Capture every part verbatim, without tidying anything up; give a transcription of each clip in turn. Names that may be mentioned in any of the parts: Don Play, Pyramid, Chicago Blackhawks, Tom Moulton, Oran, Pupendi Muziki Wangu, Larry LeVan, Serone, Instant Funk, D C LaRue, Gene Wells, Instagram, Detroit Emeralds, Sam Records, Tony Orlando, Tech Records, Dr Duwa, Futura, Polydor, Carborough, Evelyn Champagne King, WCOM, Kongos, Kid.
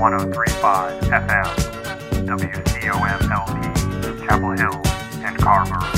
one oh three point five F M, W C O M L P, Chapel Hill, and Carborough.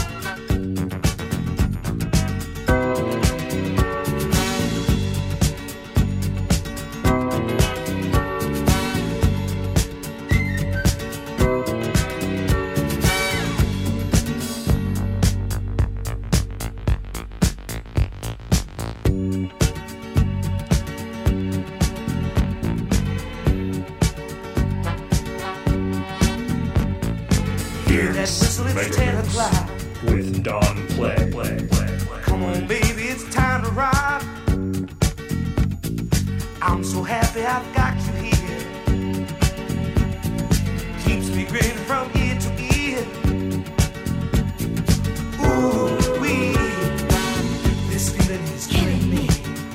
With Don Play. Play, play, play. Come on, baby, it's time to ride. I'm so happy I've got you here. Keeps me grinning from ear to ear. Ooh, wee, this feeling is killing me.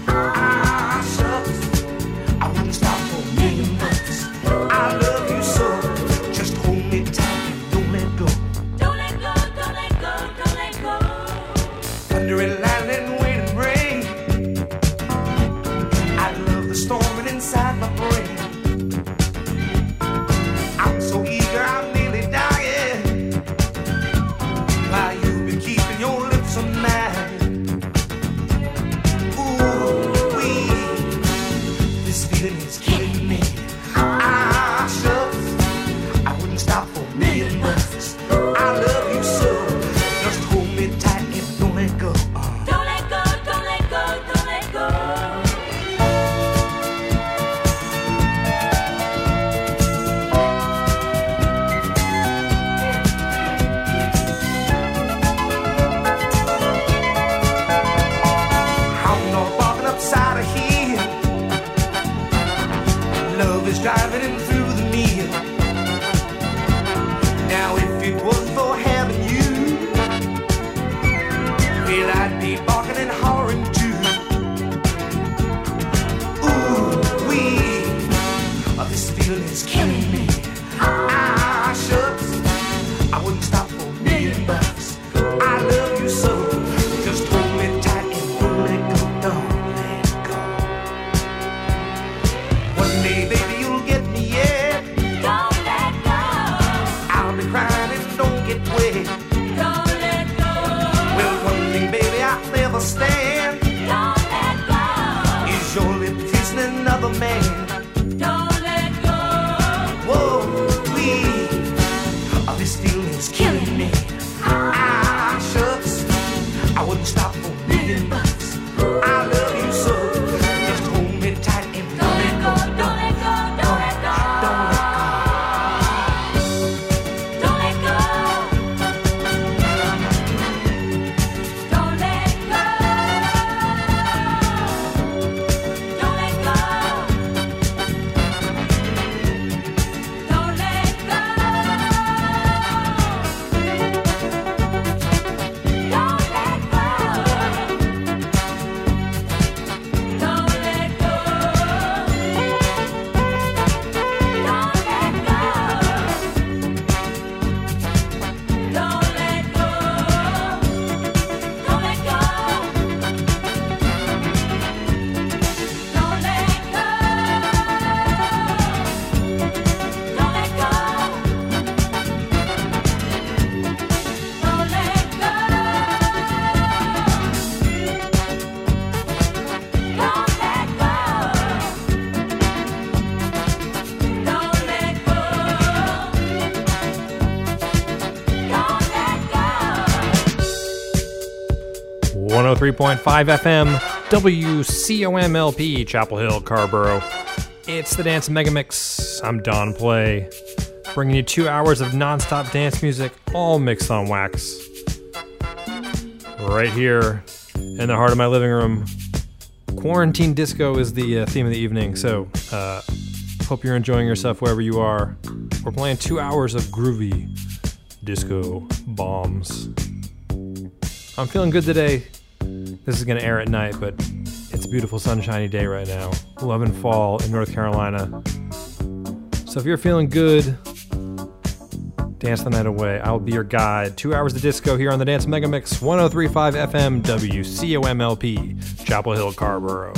Ah, shucks, I wouldn't stop for a million bucks. I love you so, just hold me tight. Under a landing wind and rain, I love the storming inside my brain. I'm so eager, I'm nearly dying. Why you been keeping your lips on mine? Ooh, wee, this feeling is killing me. Ah, shucks, I wouldn't stop for a million bucks. I love you so, just hold me tight. Driving him through the meal. Now if it wasn't for having you, well, I'd be barking and hollering too. Ooh, wee, oh, this feeling is killing me. Ah, shucks, I wouldn't stop for a million bucks. I love you so, just hold me tight and don't let go, don't let go. One day, baby, stand. Don't let go. Is your lip kissing another man? Don't let go. Whoa, wee. Oh, this feeling is killing me. Ah, shucks, I wouldn't stop for a million bucks. I love you so. Just hold me tight and don't let go. Don't let go. Don't let go. Don't let go. Don't let go. one oh three point five F M, W C O M L P, Chapel Hill, Carborough. It's the Dance Megamix. I'm Don Play, bringing you two hours of non-stop dance music, all mixed on wax. Right here in the heart of my living room, Quarantine Disco is the uh, theme of the evening, so uh, hope you're enjoying yourself wherever you are. We're playing two hours of groovy disco bombs. I'm feeling good today. This is going to air at night, but it's a beautiful sunshiny day right now. Loving fall in North Carolina. So if you're feeling good, dance the night away. I'll be your guide. Two hours of disco here on the Dance Megamix, one oh three point five F M, W C O M L P, Chapel Hill, Carborough.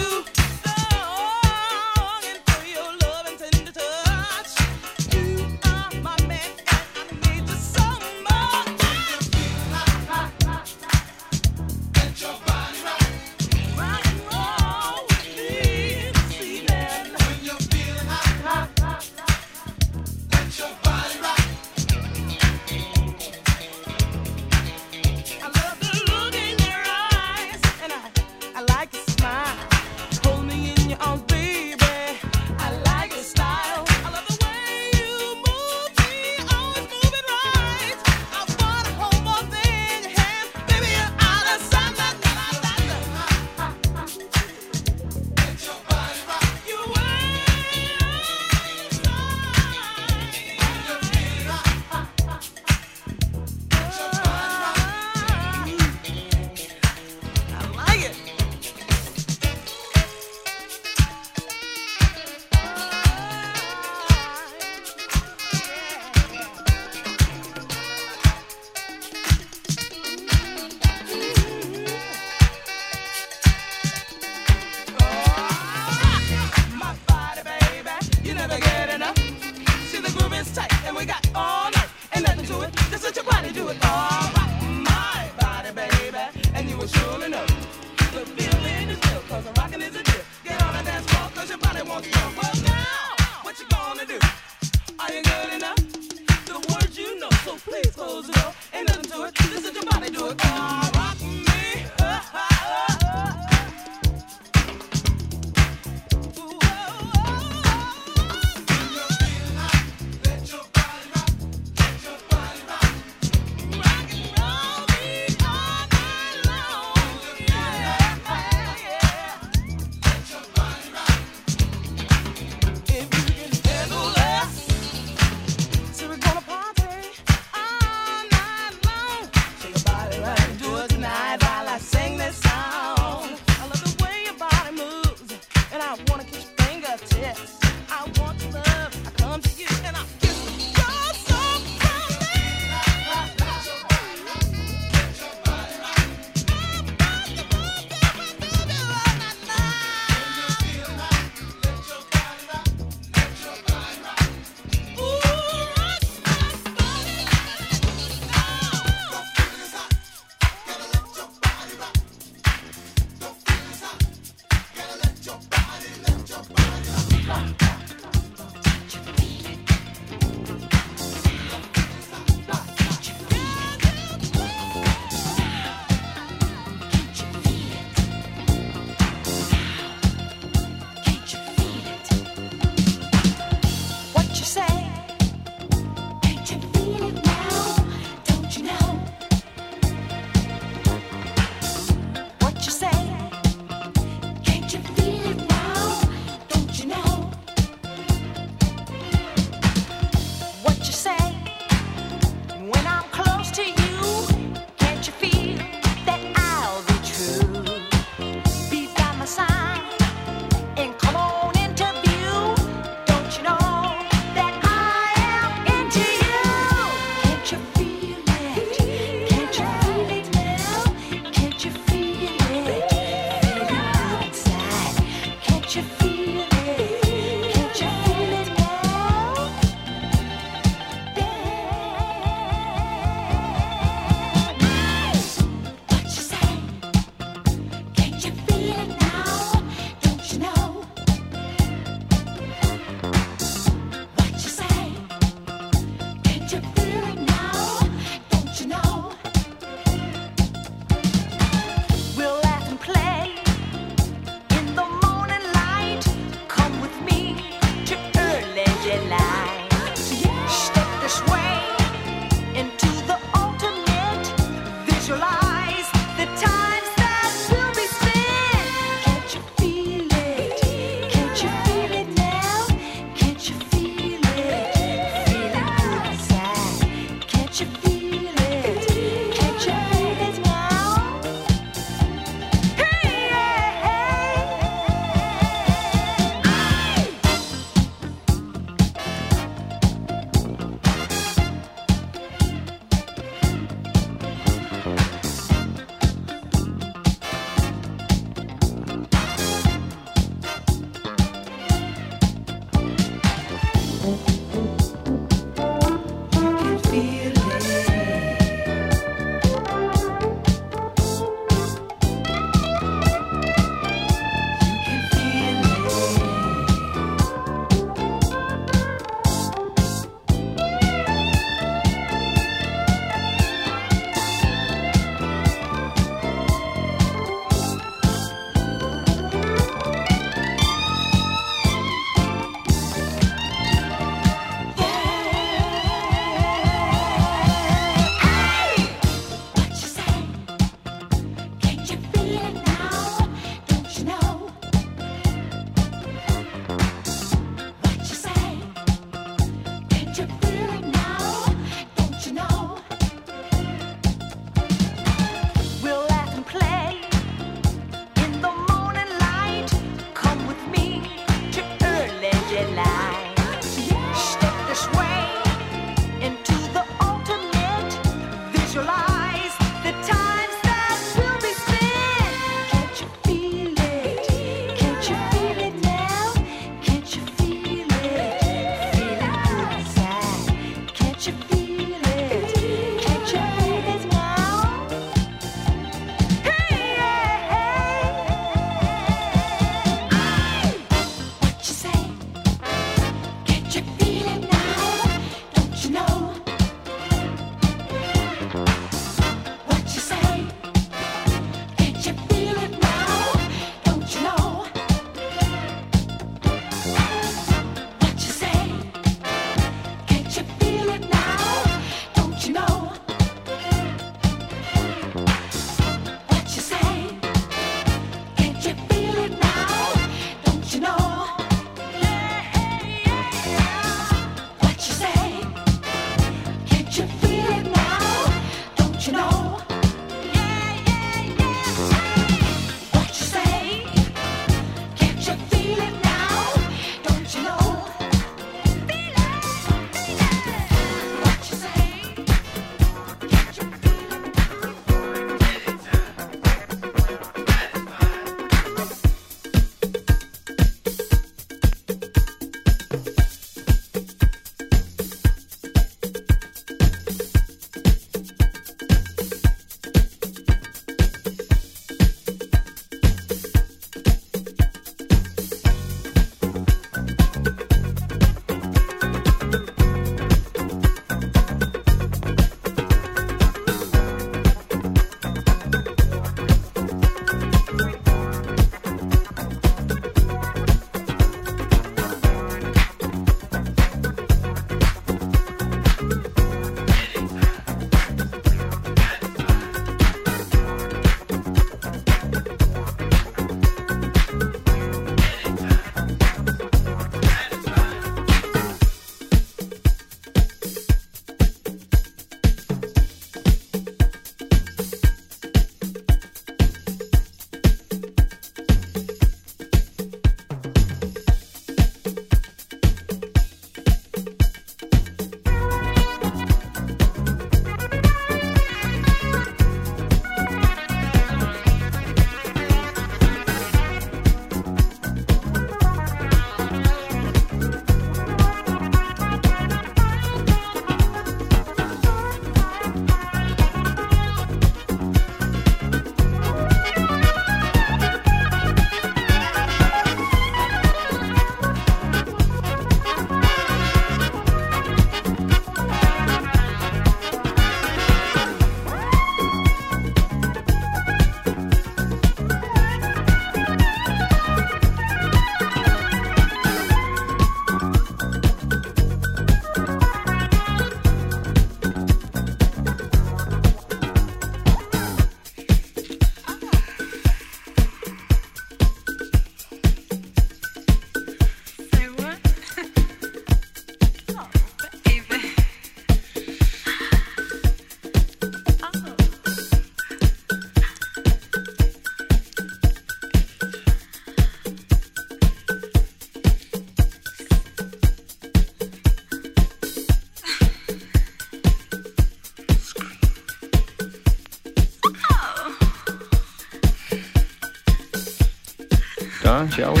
time, shall we?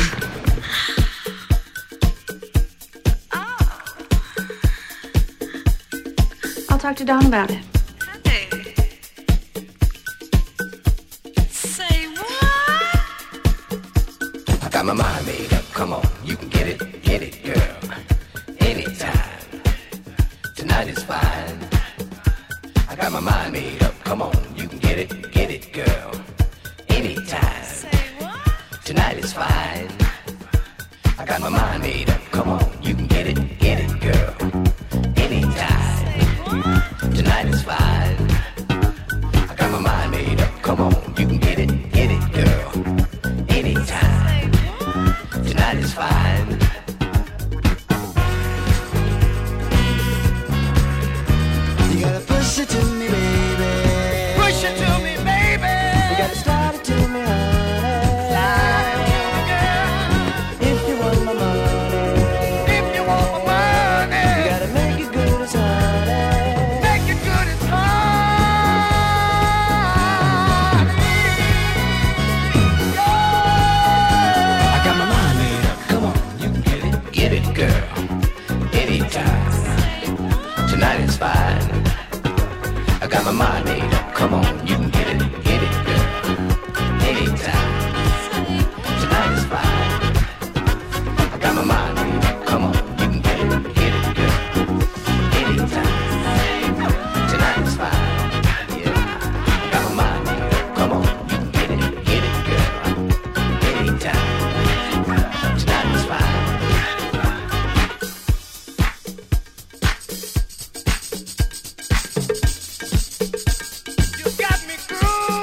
Oh. I'll talk to Don about it. Hey. Say what? I got my mind made up. Come on, you can get it, hit it, girl. Anytime. Tonight is fine. I got my mind made up. Come on, you can get it, get it, girl. Anytime. Tonight is fine. I got my mind made up. Come on, you can get it, get it, girl. Anytime. Tonight is fine. I got my mind made up. Come on, you can get it, get it, girl. Anytime. Tonight is fine. You gotta push it to me, baby. Push it to me, baby. You gotta slide it to me, honey. Mind made up, come on, you can get it, get it, girl. Anytime, tonight is fine. I got my mind made up, come on, you can get it, get it, girl. Anytime, tonight is fine. Yeah. I got my mind made up, come on, you can get it, get it, girl. Anytime, tonight is fine. Ooh.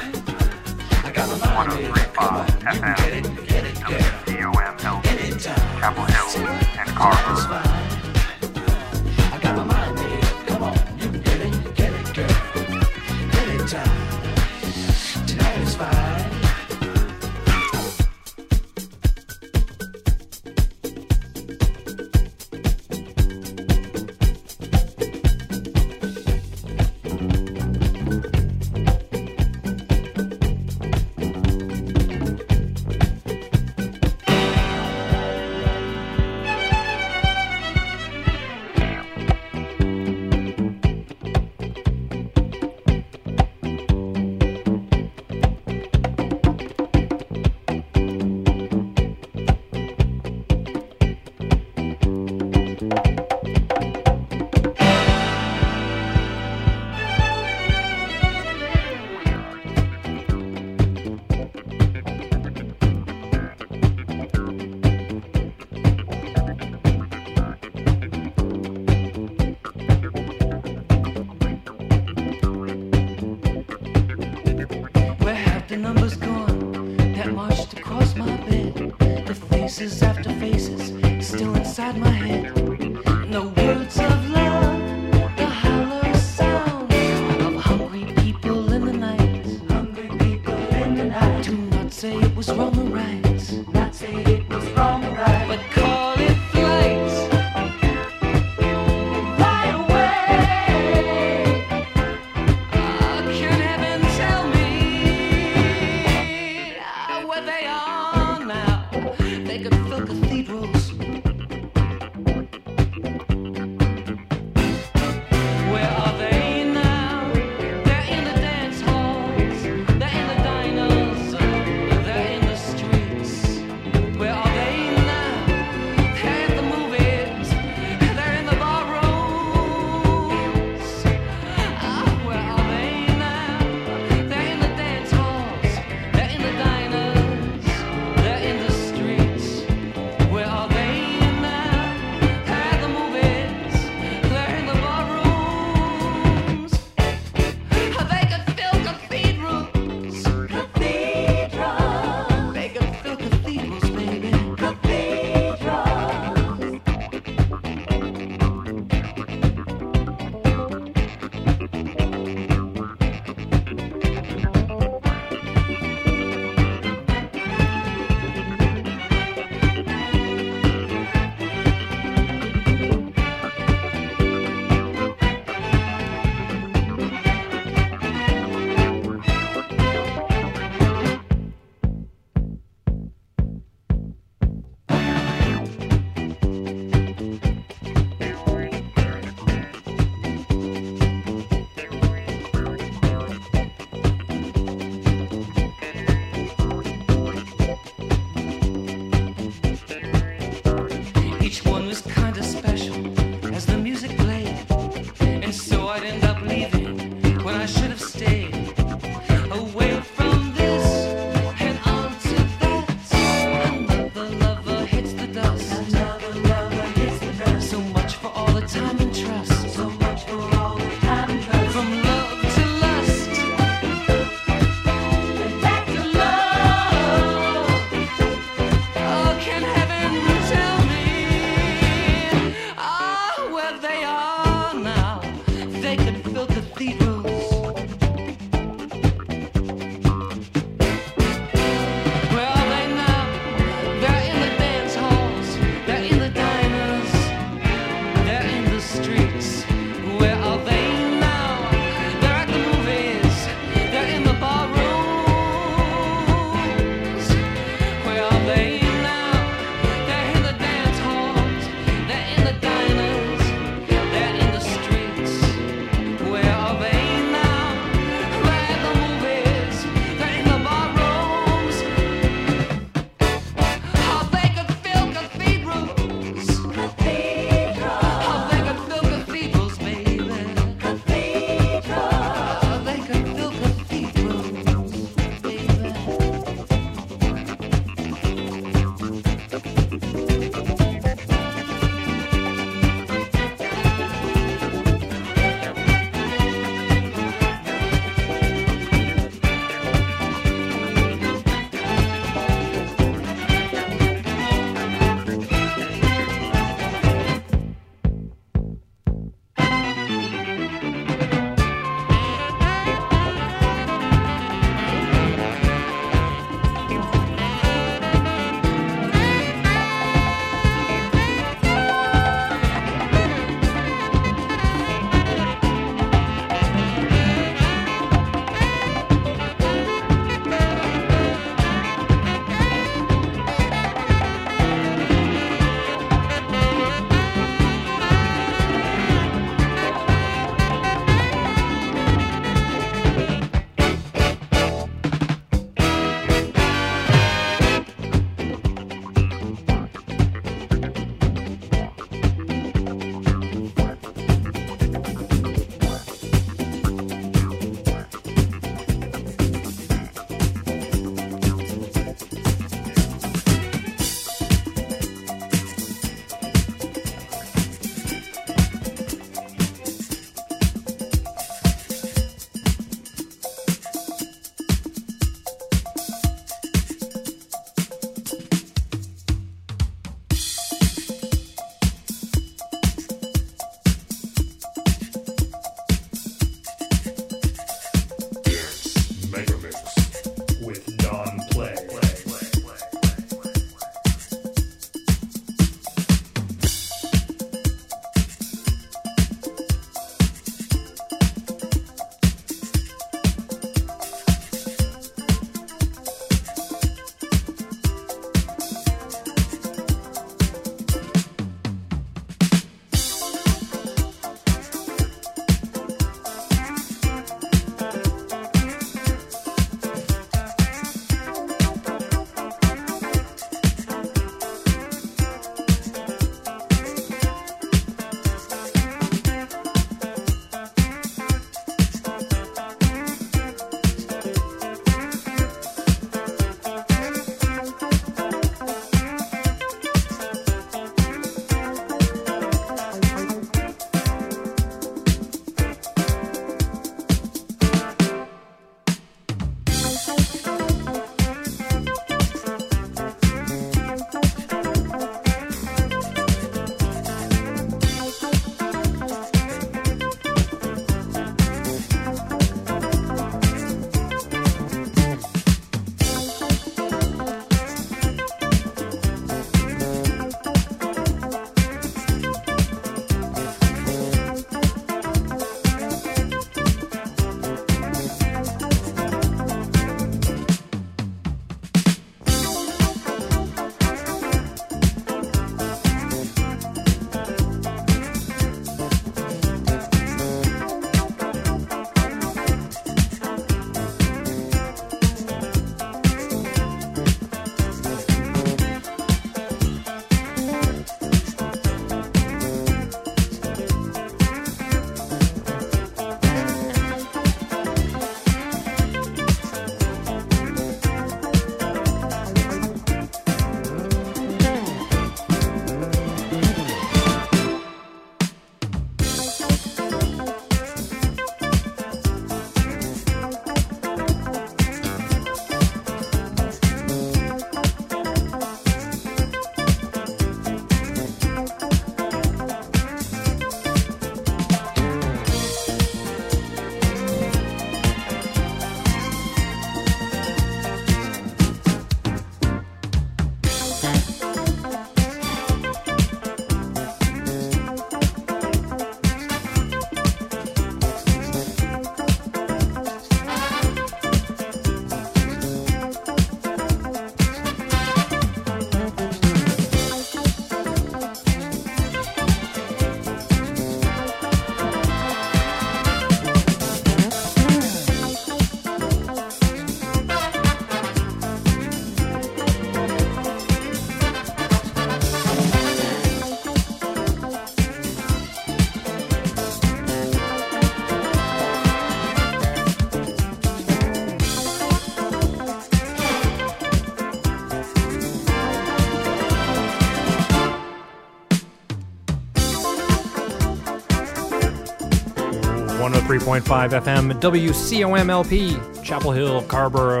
one oh three point five F M, W C O M L P, Chapel Hill, Carborough.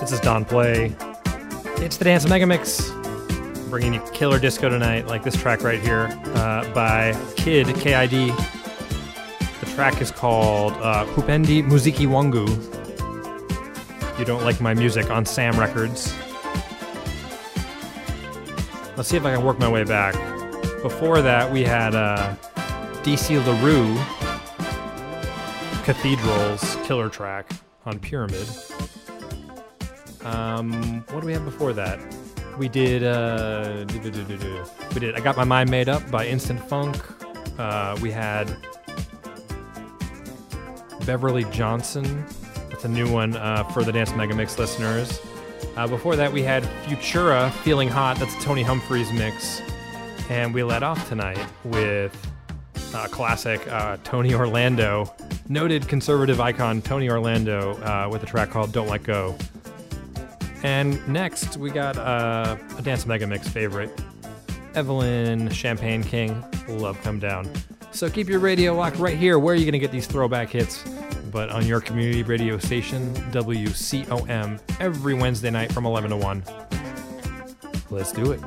This is Don Play. It's the Dance Megamix. Bringing you killer disco tonight, like this track right here uh, by Kid, K I D. The track is called uh, Pupendi Muziki Wangu. You don't like my music on Sam Records. Let's see if I can work my way back. Before that, we had uh, D C LaRue, Cathedral's killer track on Pyramid. Um, what do we have before that? We did, uh, do, do, do, do, do. we did I Got My Mind Made Up by Instant Funk. Uh, we had Beverly Johnson. That's a new one uh, for the Dance Megamix listeners. Uh, before that, we had Futura, Feeling Hot. That's Tony Humphrey's mix. And we led off tonight with uh, classic uh, Tony Orlando, noted conservative icon Tony Orlando uh, with a track called Don't Let Go. And next, we got uh, a Dance Megamix favorite, Evelyn Champagne King, Love Come Down. So keep your radio locked right here. Where are you going to get these throwback hits? But on your community radio station, W C O M, every Wednesday night from eleven to one. Let's do it.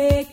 Check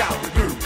out the route.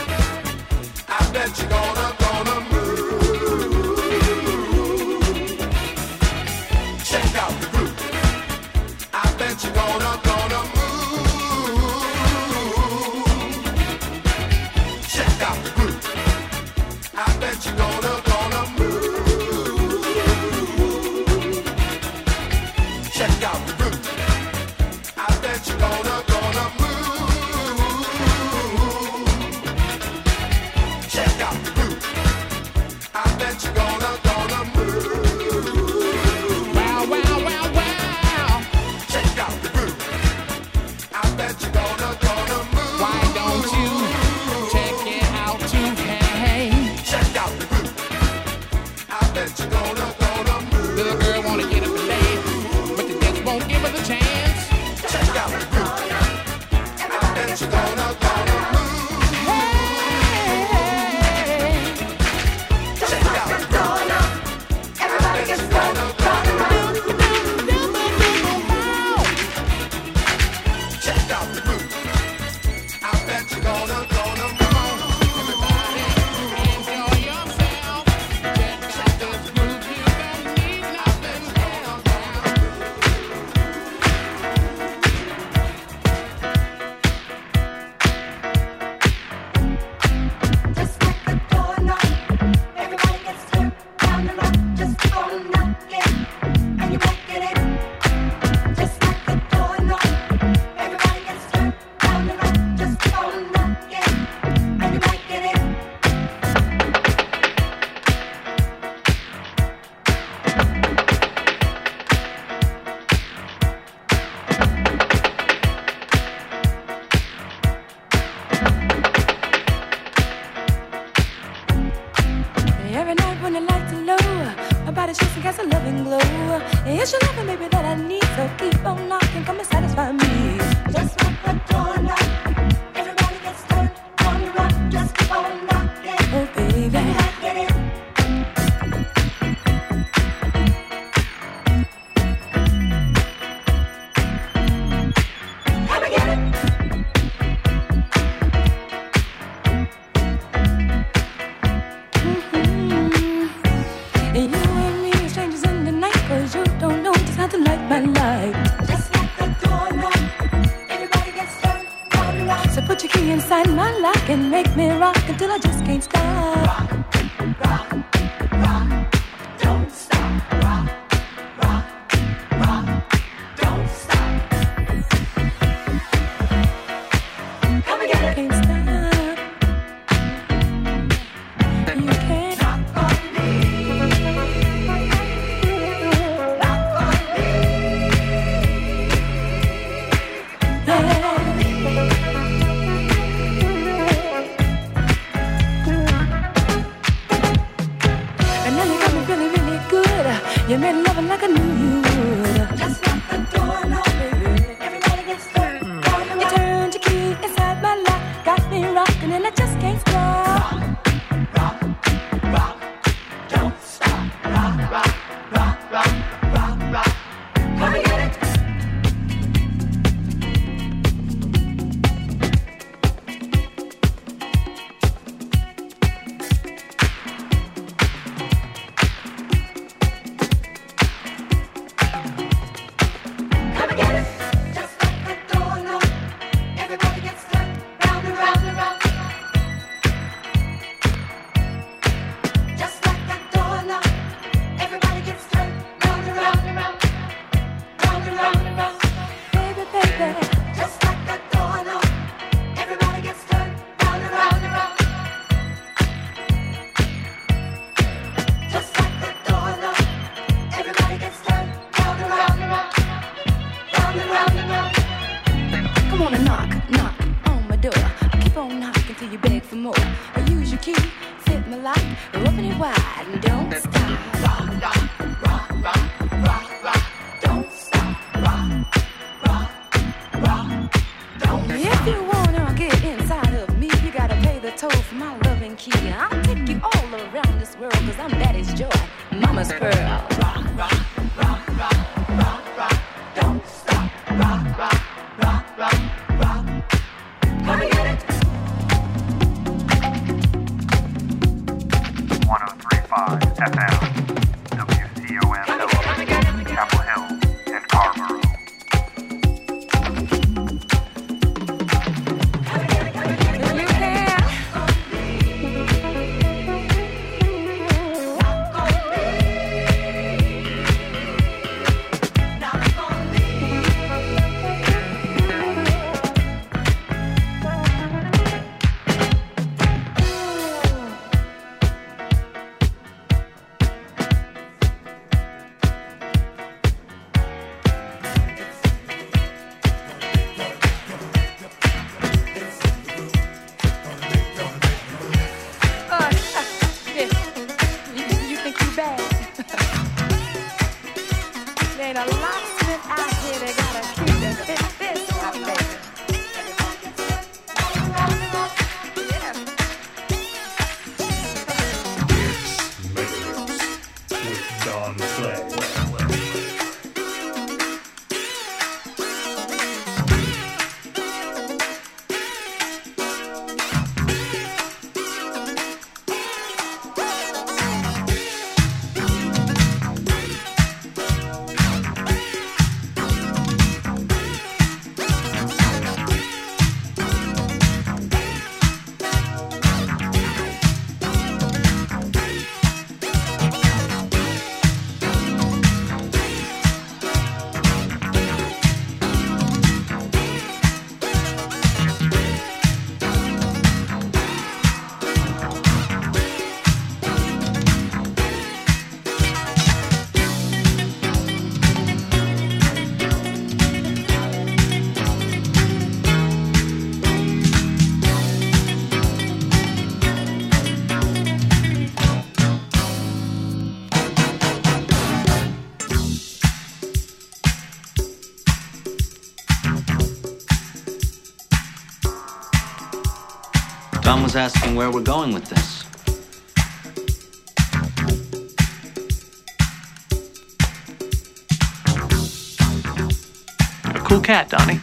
Tom was asking where we're going with this. You're a cool cat, Donnie.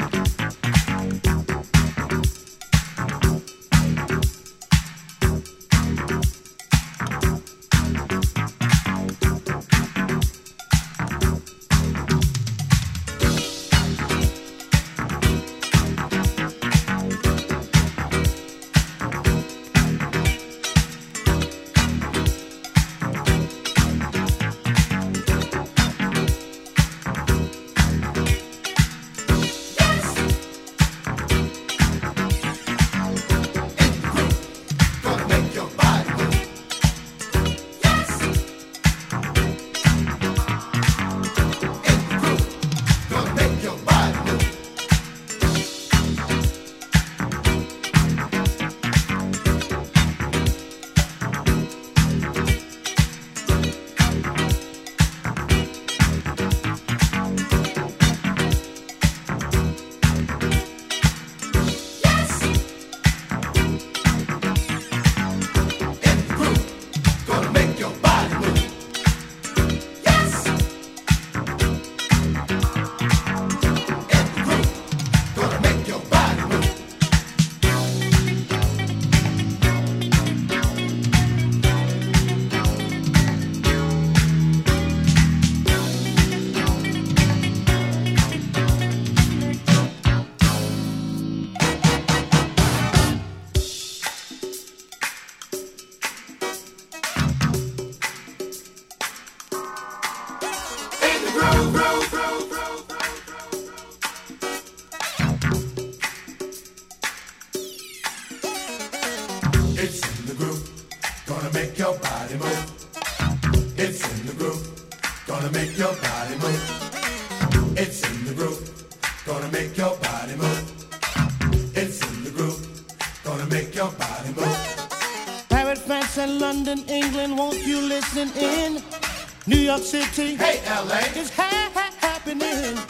City. Hey, L A. It's ha- ha- happening. In the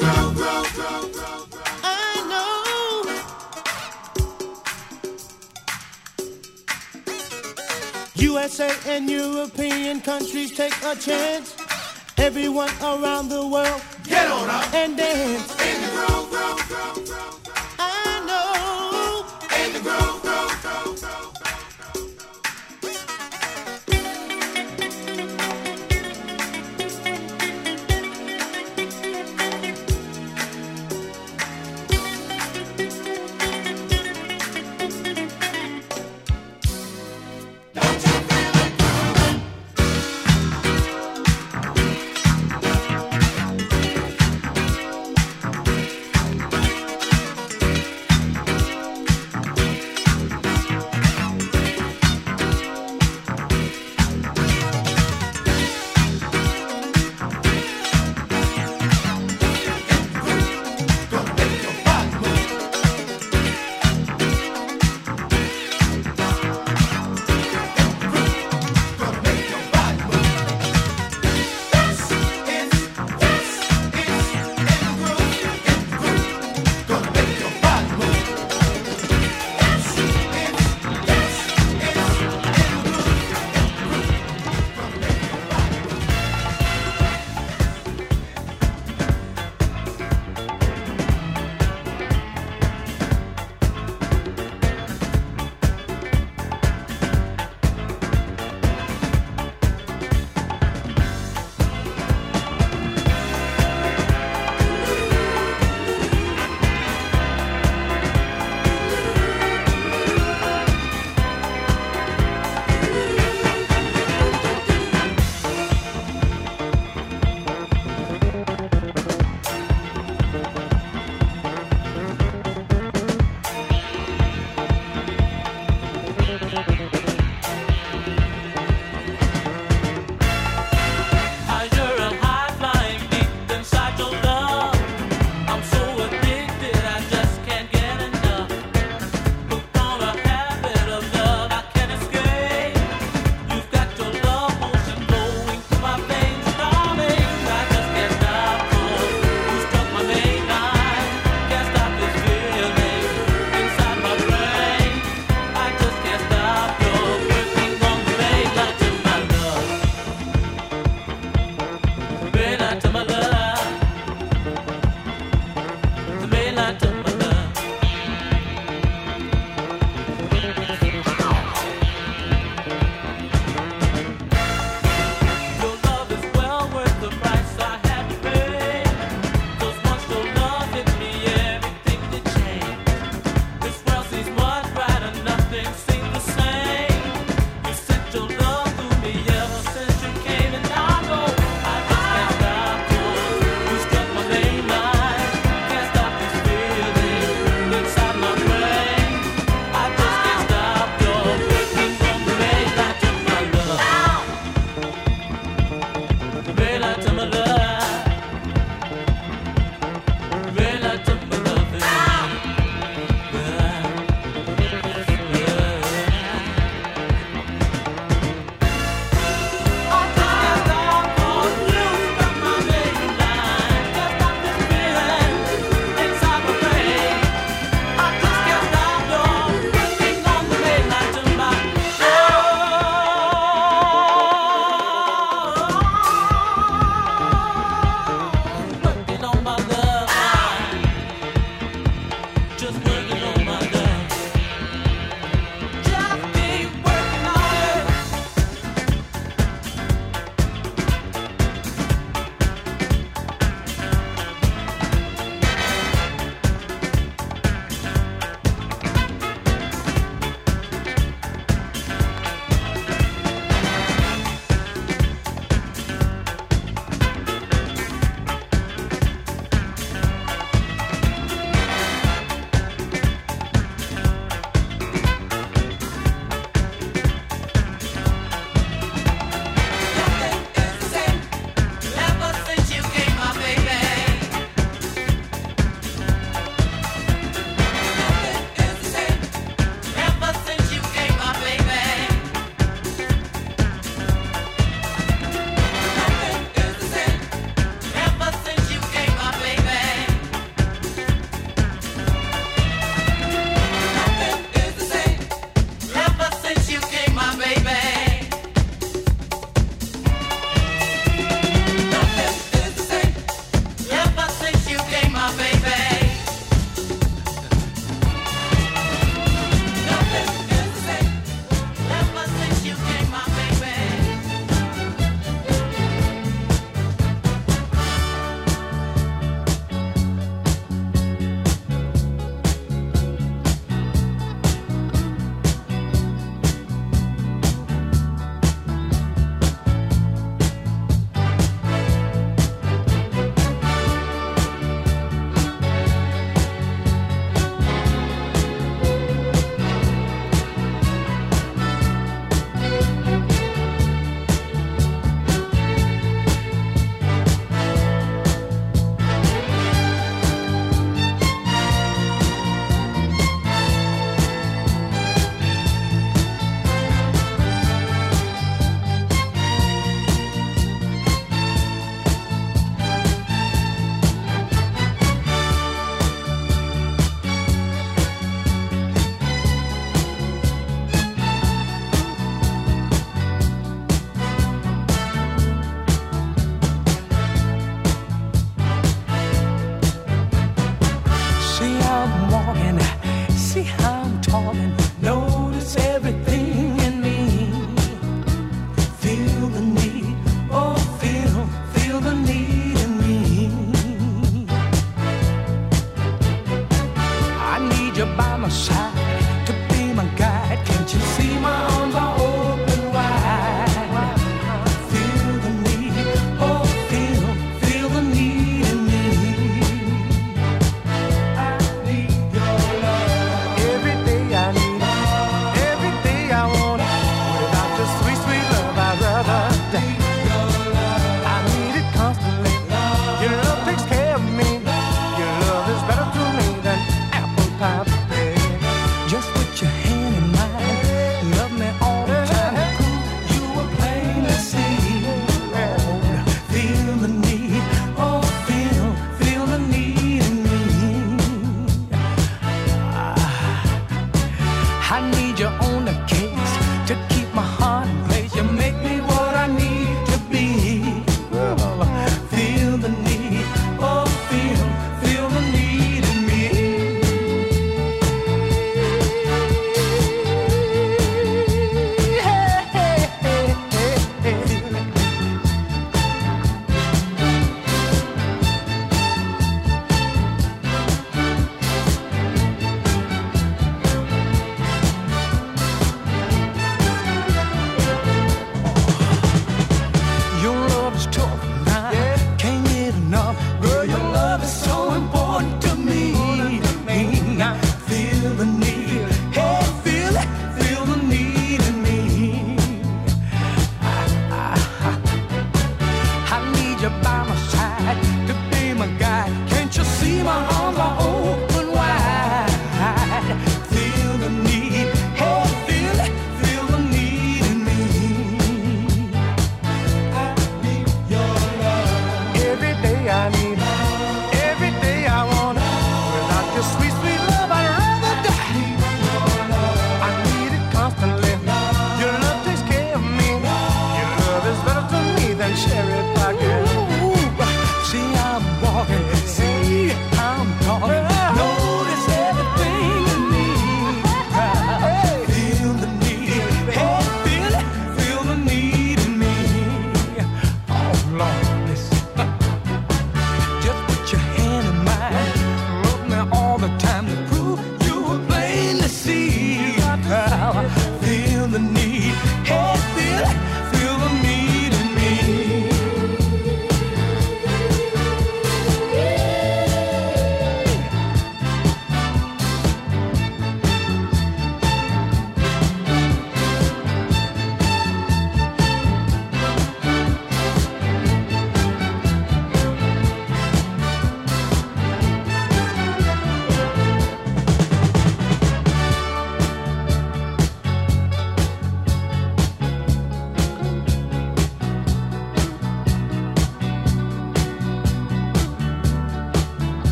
groove, groove, groove, groove, groove. I know. U S A and European countries take a chance. Everyone around the world, get on up and dance. In the groove, groove, groove, groove. I know. In the groove, groove, groove, groove.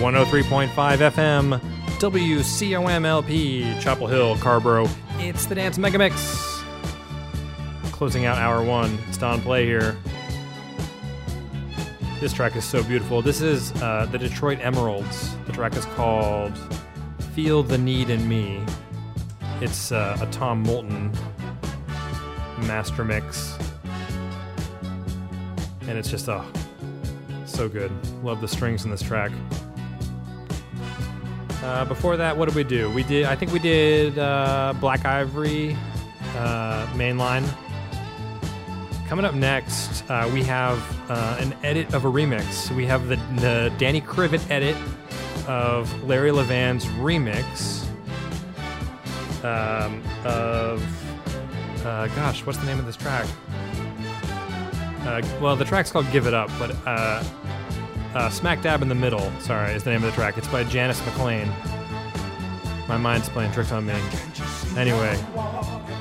one oh three point five F M, W C O M L P, Chapel Hill, Carborough. It's the Dance Megamix. Closing out hour one. It's Don Play here. This track is so beautiful. This is uh, the Detroit Emeralds. The track is called Feel the Need in Me. It's uh, a Tom Moulton master mix. And it's just uh, so good. Love the strings in this track. Uh, before that, what did we do? We did. I think we did uh, Black Ivory, uh, Mainline. Coming up next, uh, we have uh, an edit of a remix. We have the, the Danny Krivet edit of Larry LeVan's remix um, of, uh, gosh, what's the name of this track? Uh, well, the track's called Give It Up, but... Uh, Uh, Smack Dab in the Middle, sorry, is the name of the track. It's by Janice McClain. My mind's playing tricks on me. Anyway,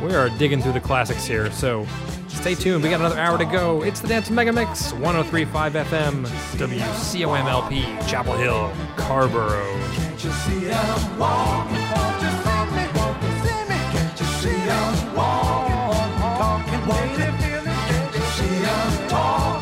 we are digging through the classics here, so stay tuned. We got another hour to go. It's the Dance Megamix, one oh three point five F M, W C O M L P, Chapel Hill, Carborough. Can't you see I'm walking? Just let me walk and see me. Can't you see I'm walking? Talking, walking, feeling. Can't you see I'm talking?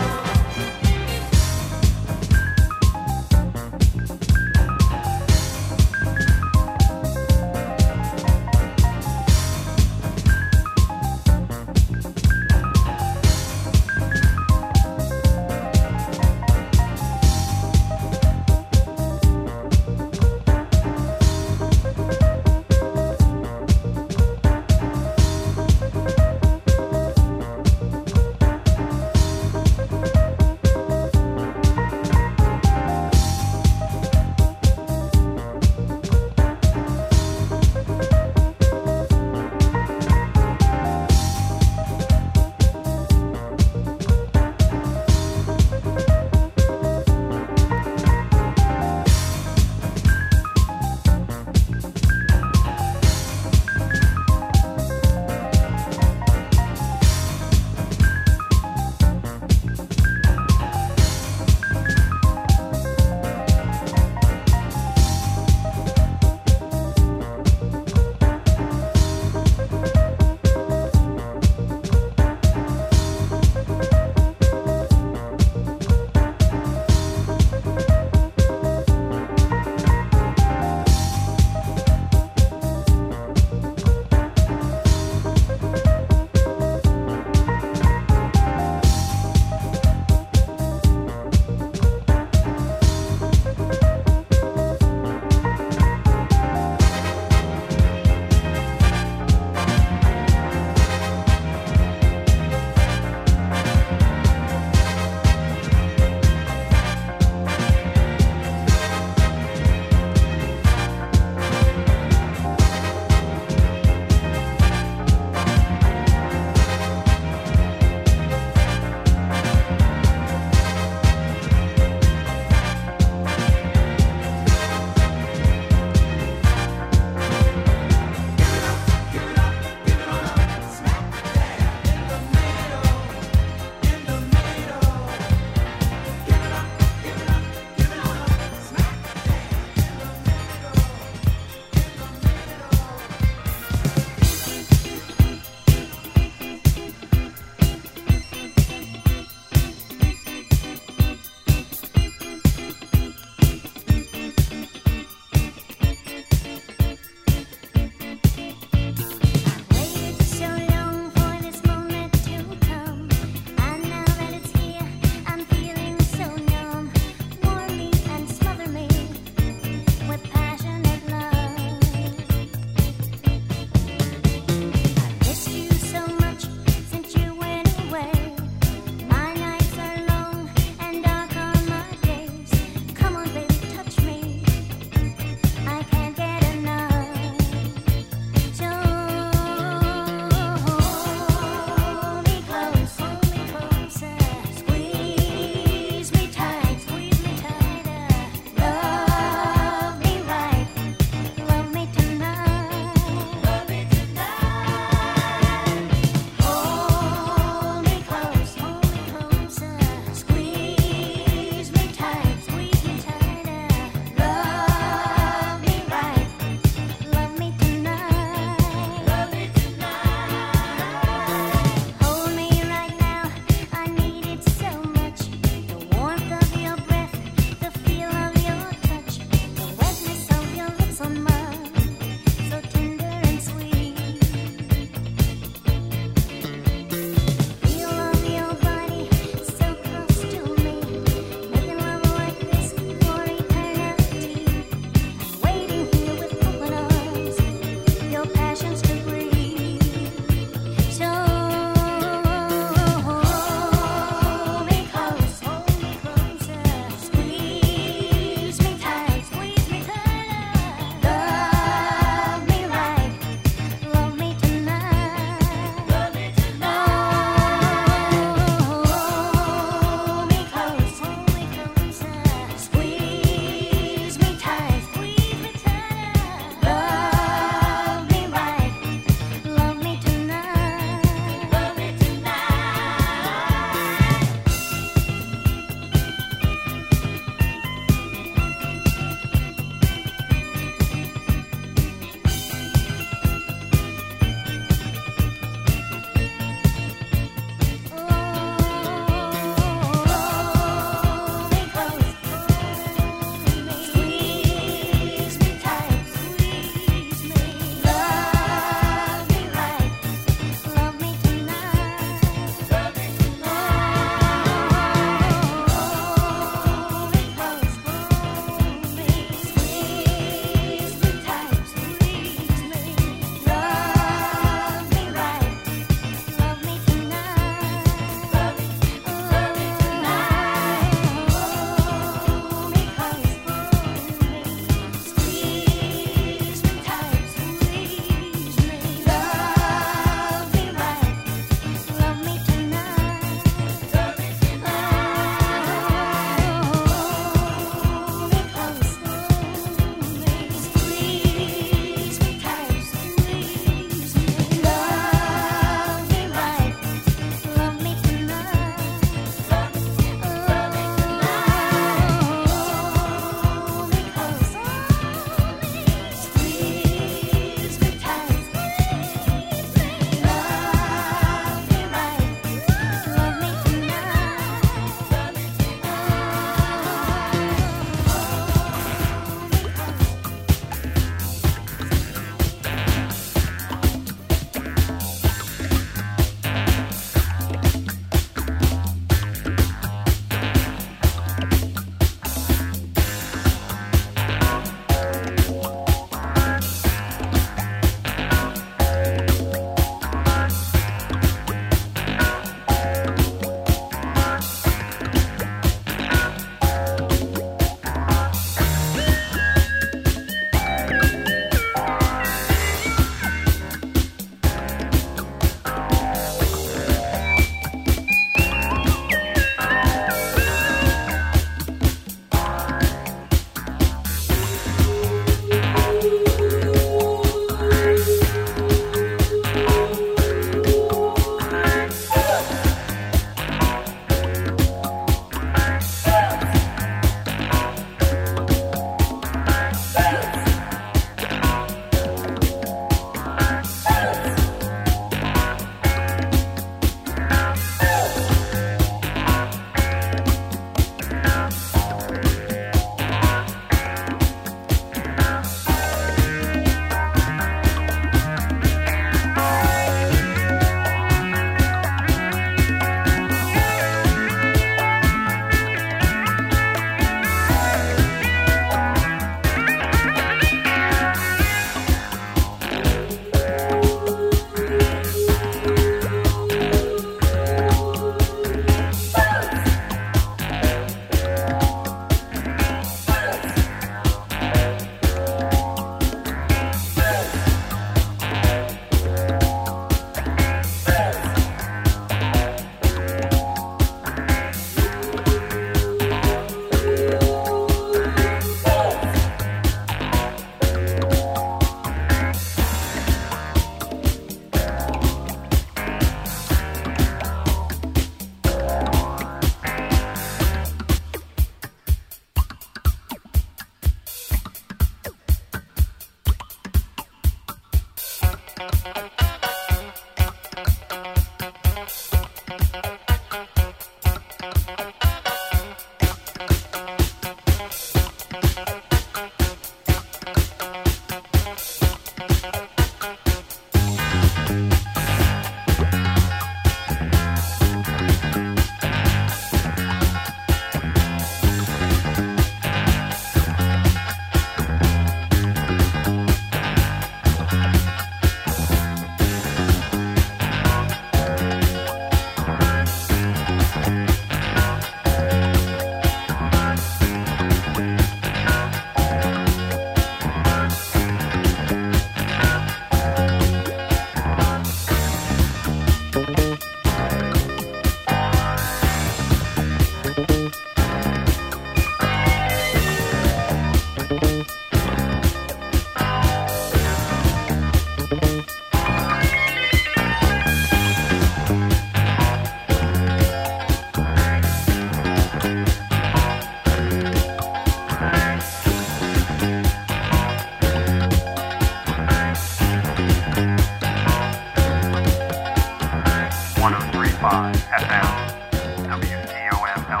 on F M, W C O M L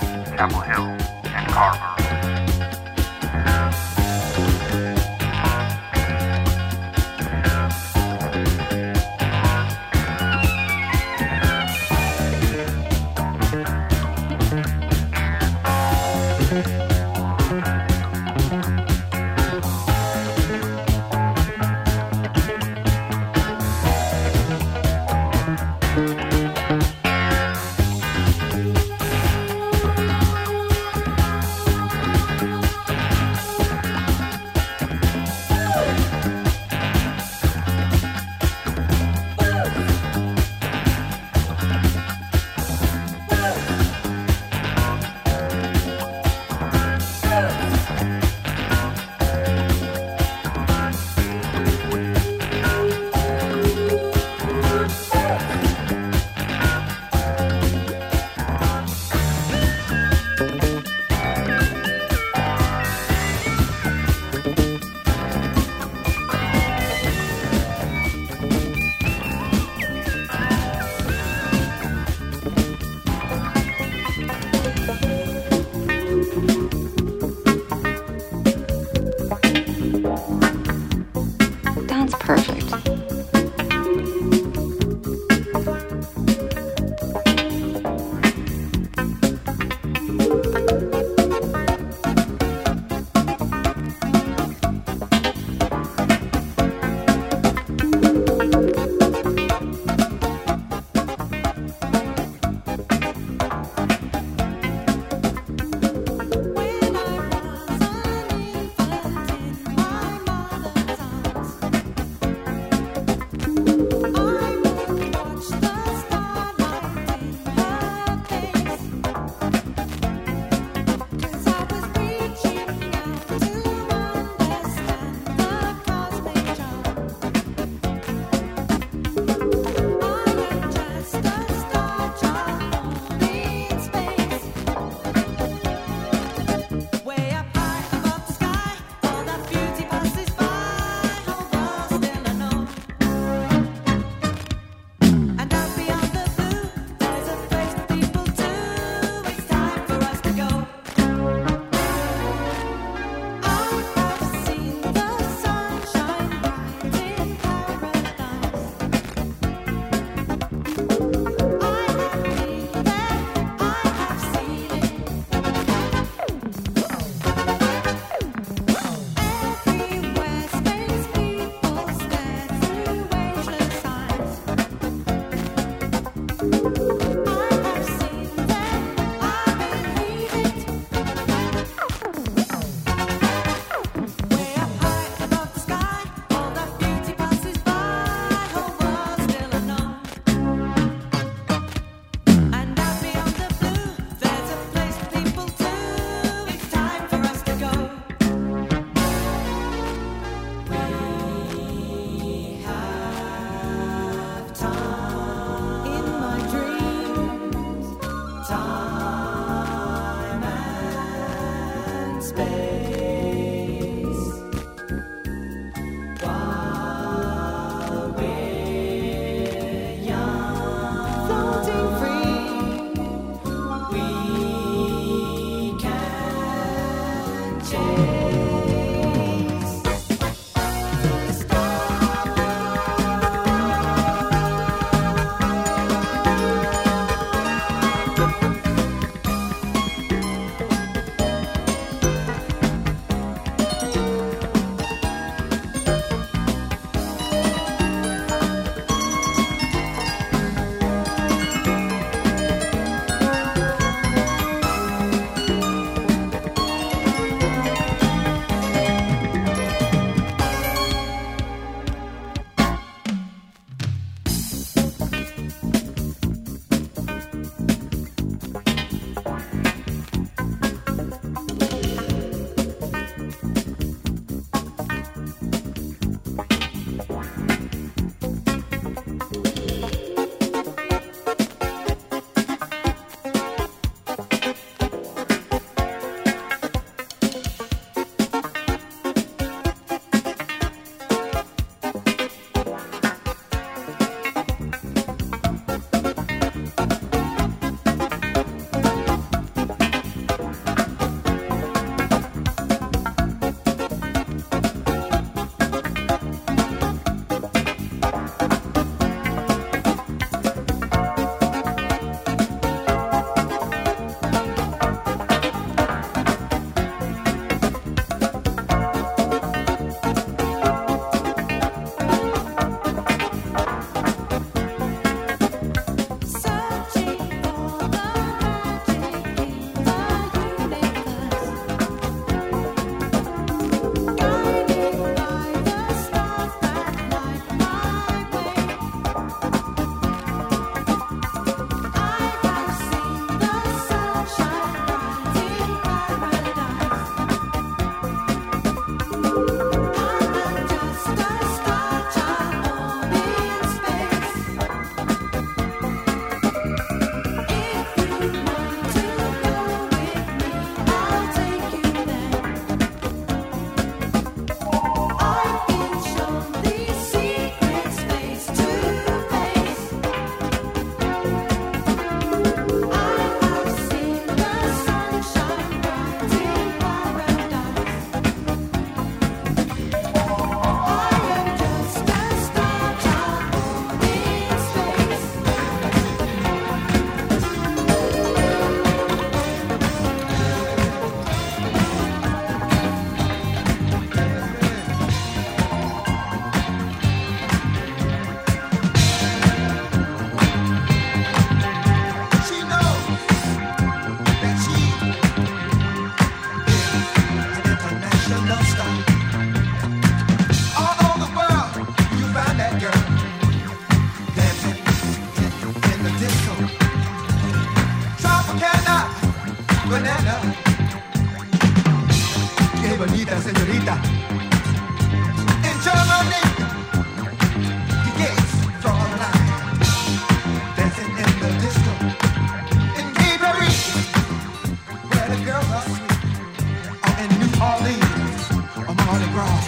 P, Chapel Hill, and Carver. banana. Qué bonita señorita. In Germany, the gates draw a line. Dancing in the disco. In Gabriel, where the girls are sweet. Or in New Orleans, or Mardi Gras.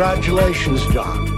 Congratulations, Don.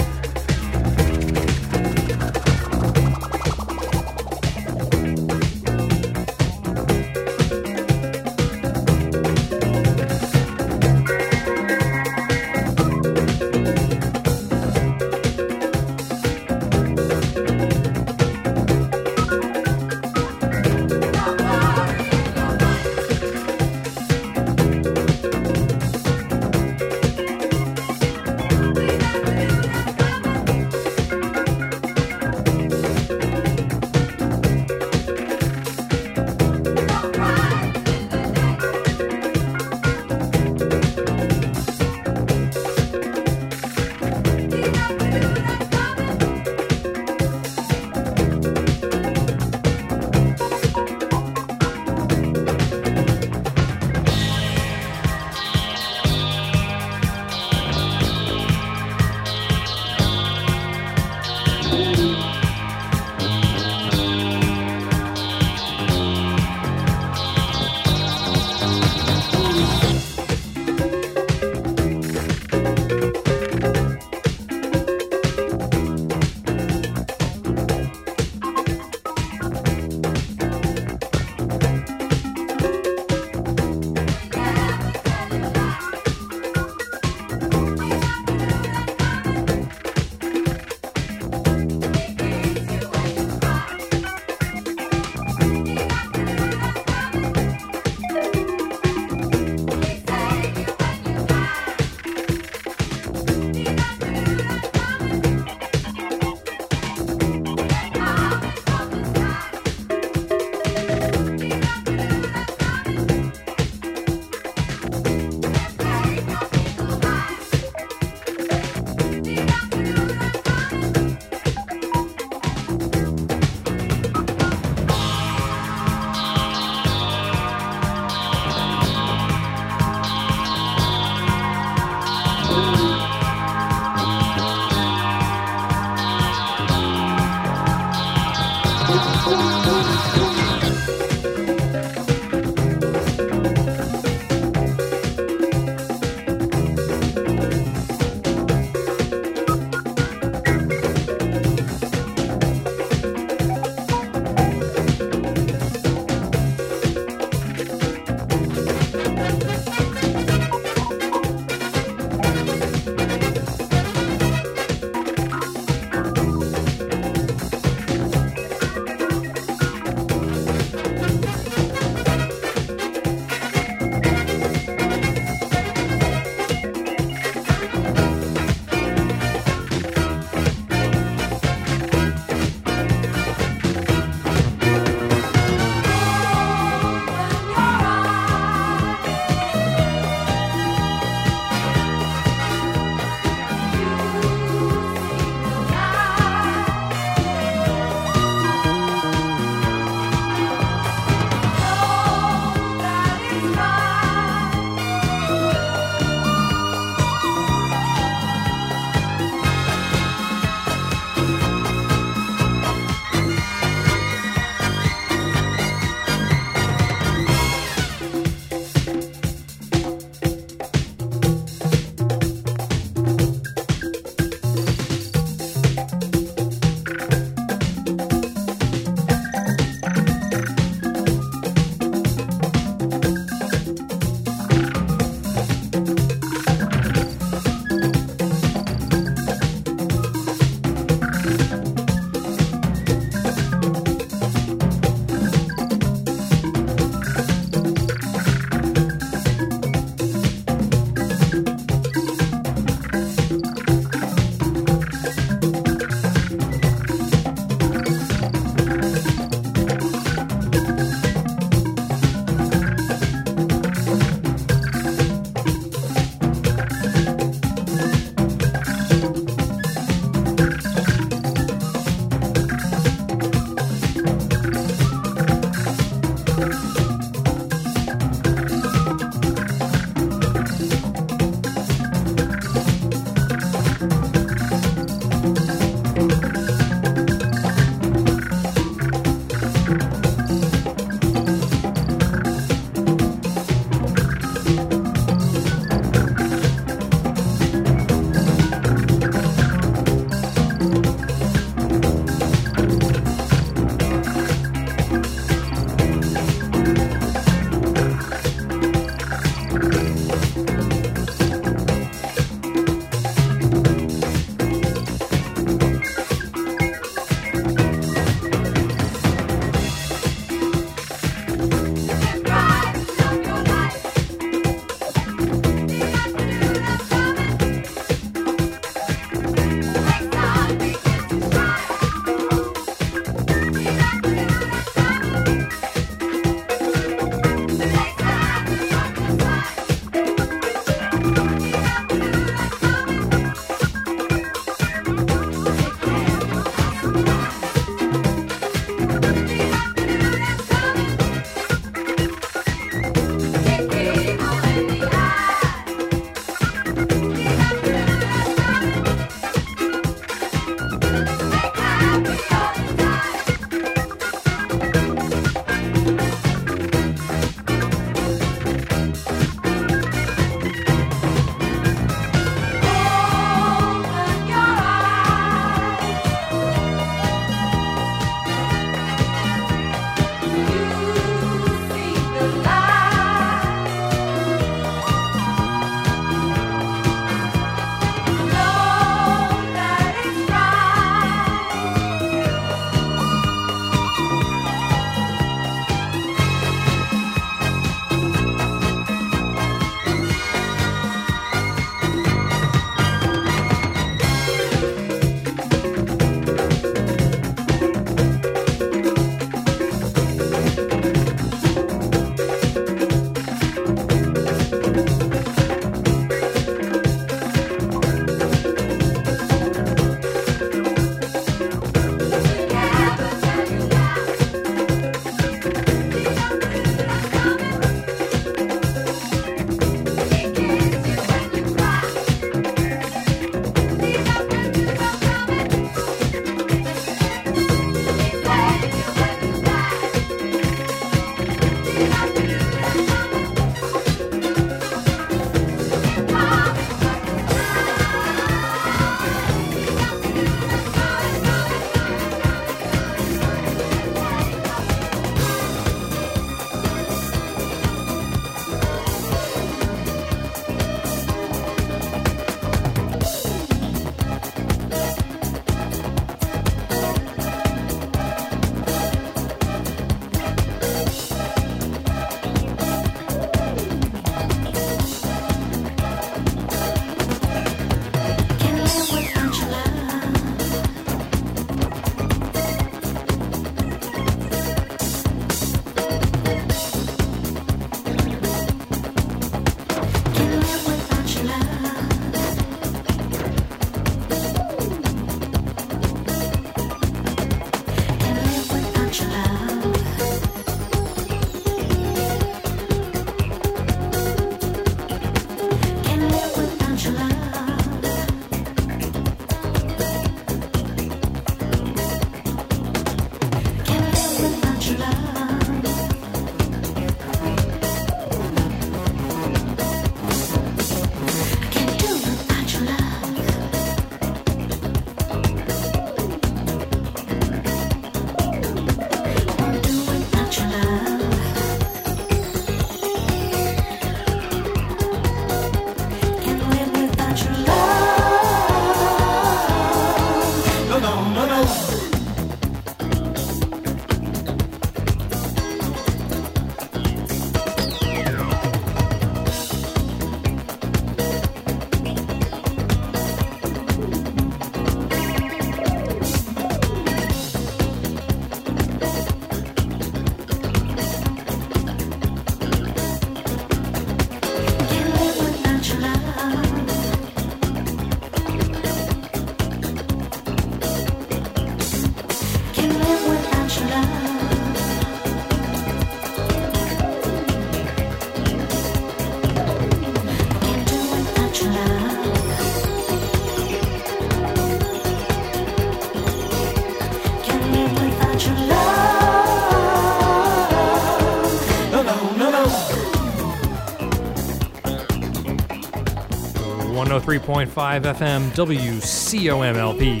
one oh three point five F M W C O M L P,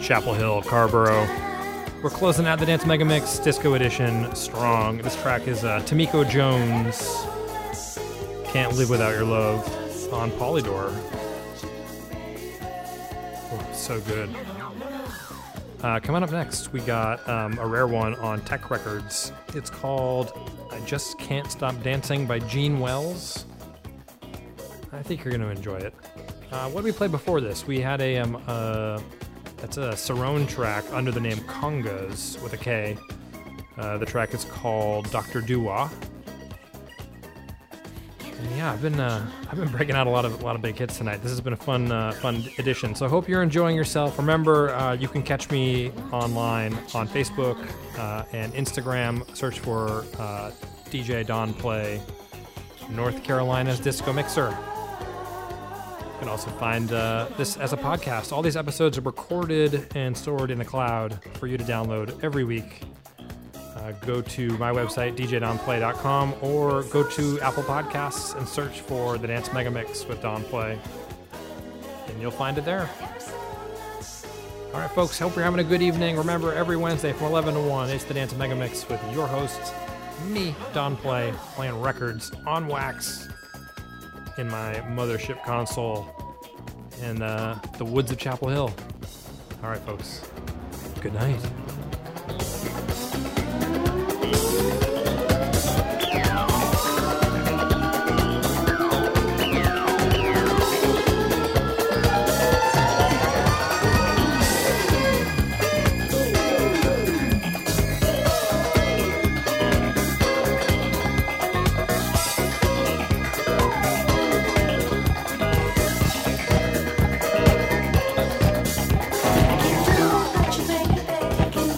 Chapel Hill, Carborough. We're closing out the Dance Mega Mix Disco Edition strong. This track is uh, Tomiko Jones, Can't Live Without Your Love, on Polydor. Oh, so good. Uh, coming up next, we got um, a rare one on Tech Records. It's called I Just Can't Stop Dancing by Gene Wells. I think you're going to enjoy it. Uh, what did we play before this? We had a, um, uh, that's a Serone track under the name Kongos with a K. Uh, the track is called Dr Duwa. And yeah, I've been uh, I've been breaking out a lot of a lot of big hits tonight. This has been a fun uh, fun edition. So I hope you're enjoying yourself. Remember, uh, you can catch me online on Facebook uh, and Instagram. Search for uh, D J Don Play, North Carolina's Disco Mixer. You can also find uh, this as a podcast. All these episodes are recorded and stored in the cloud for you to download every week. Uh, go to my website, d j don play dot com, or go to Apple Podcasts and search for The Dance Mega Mix with Don Play, and you'll find it there. All right, folks, hope you're having a good evening. Remember, every Wednesday from eleven to one, it's The Dance Mega Mix with your host, me, Don Play, playing records on wax in my mothership console in uh, the woods of Chapel Hill. All right, folks, good night. Thank you.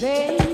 Oh, yeah.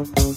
We'll be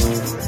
right back.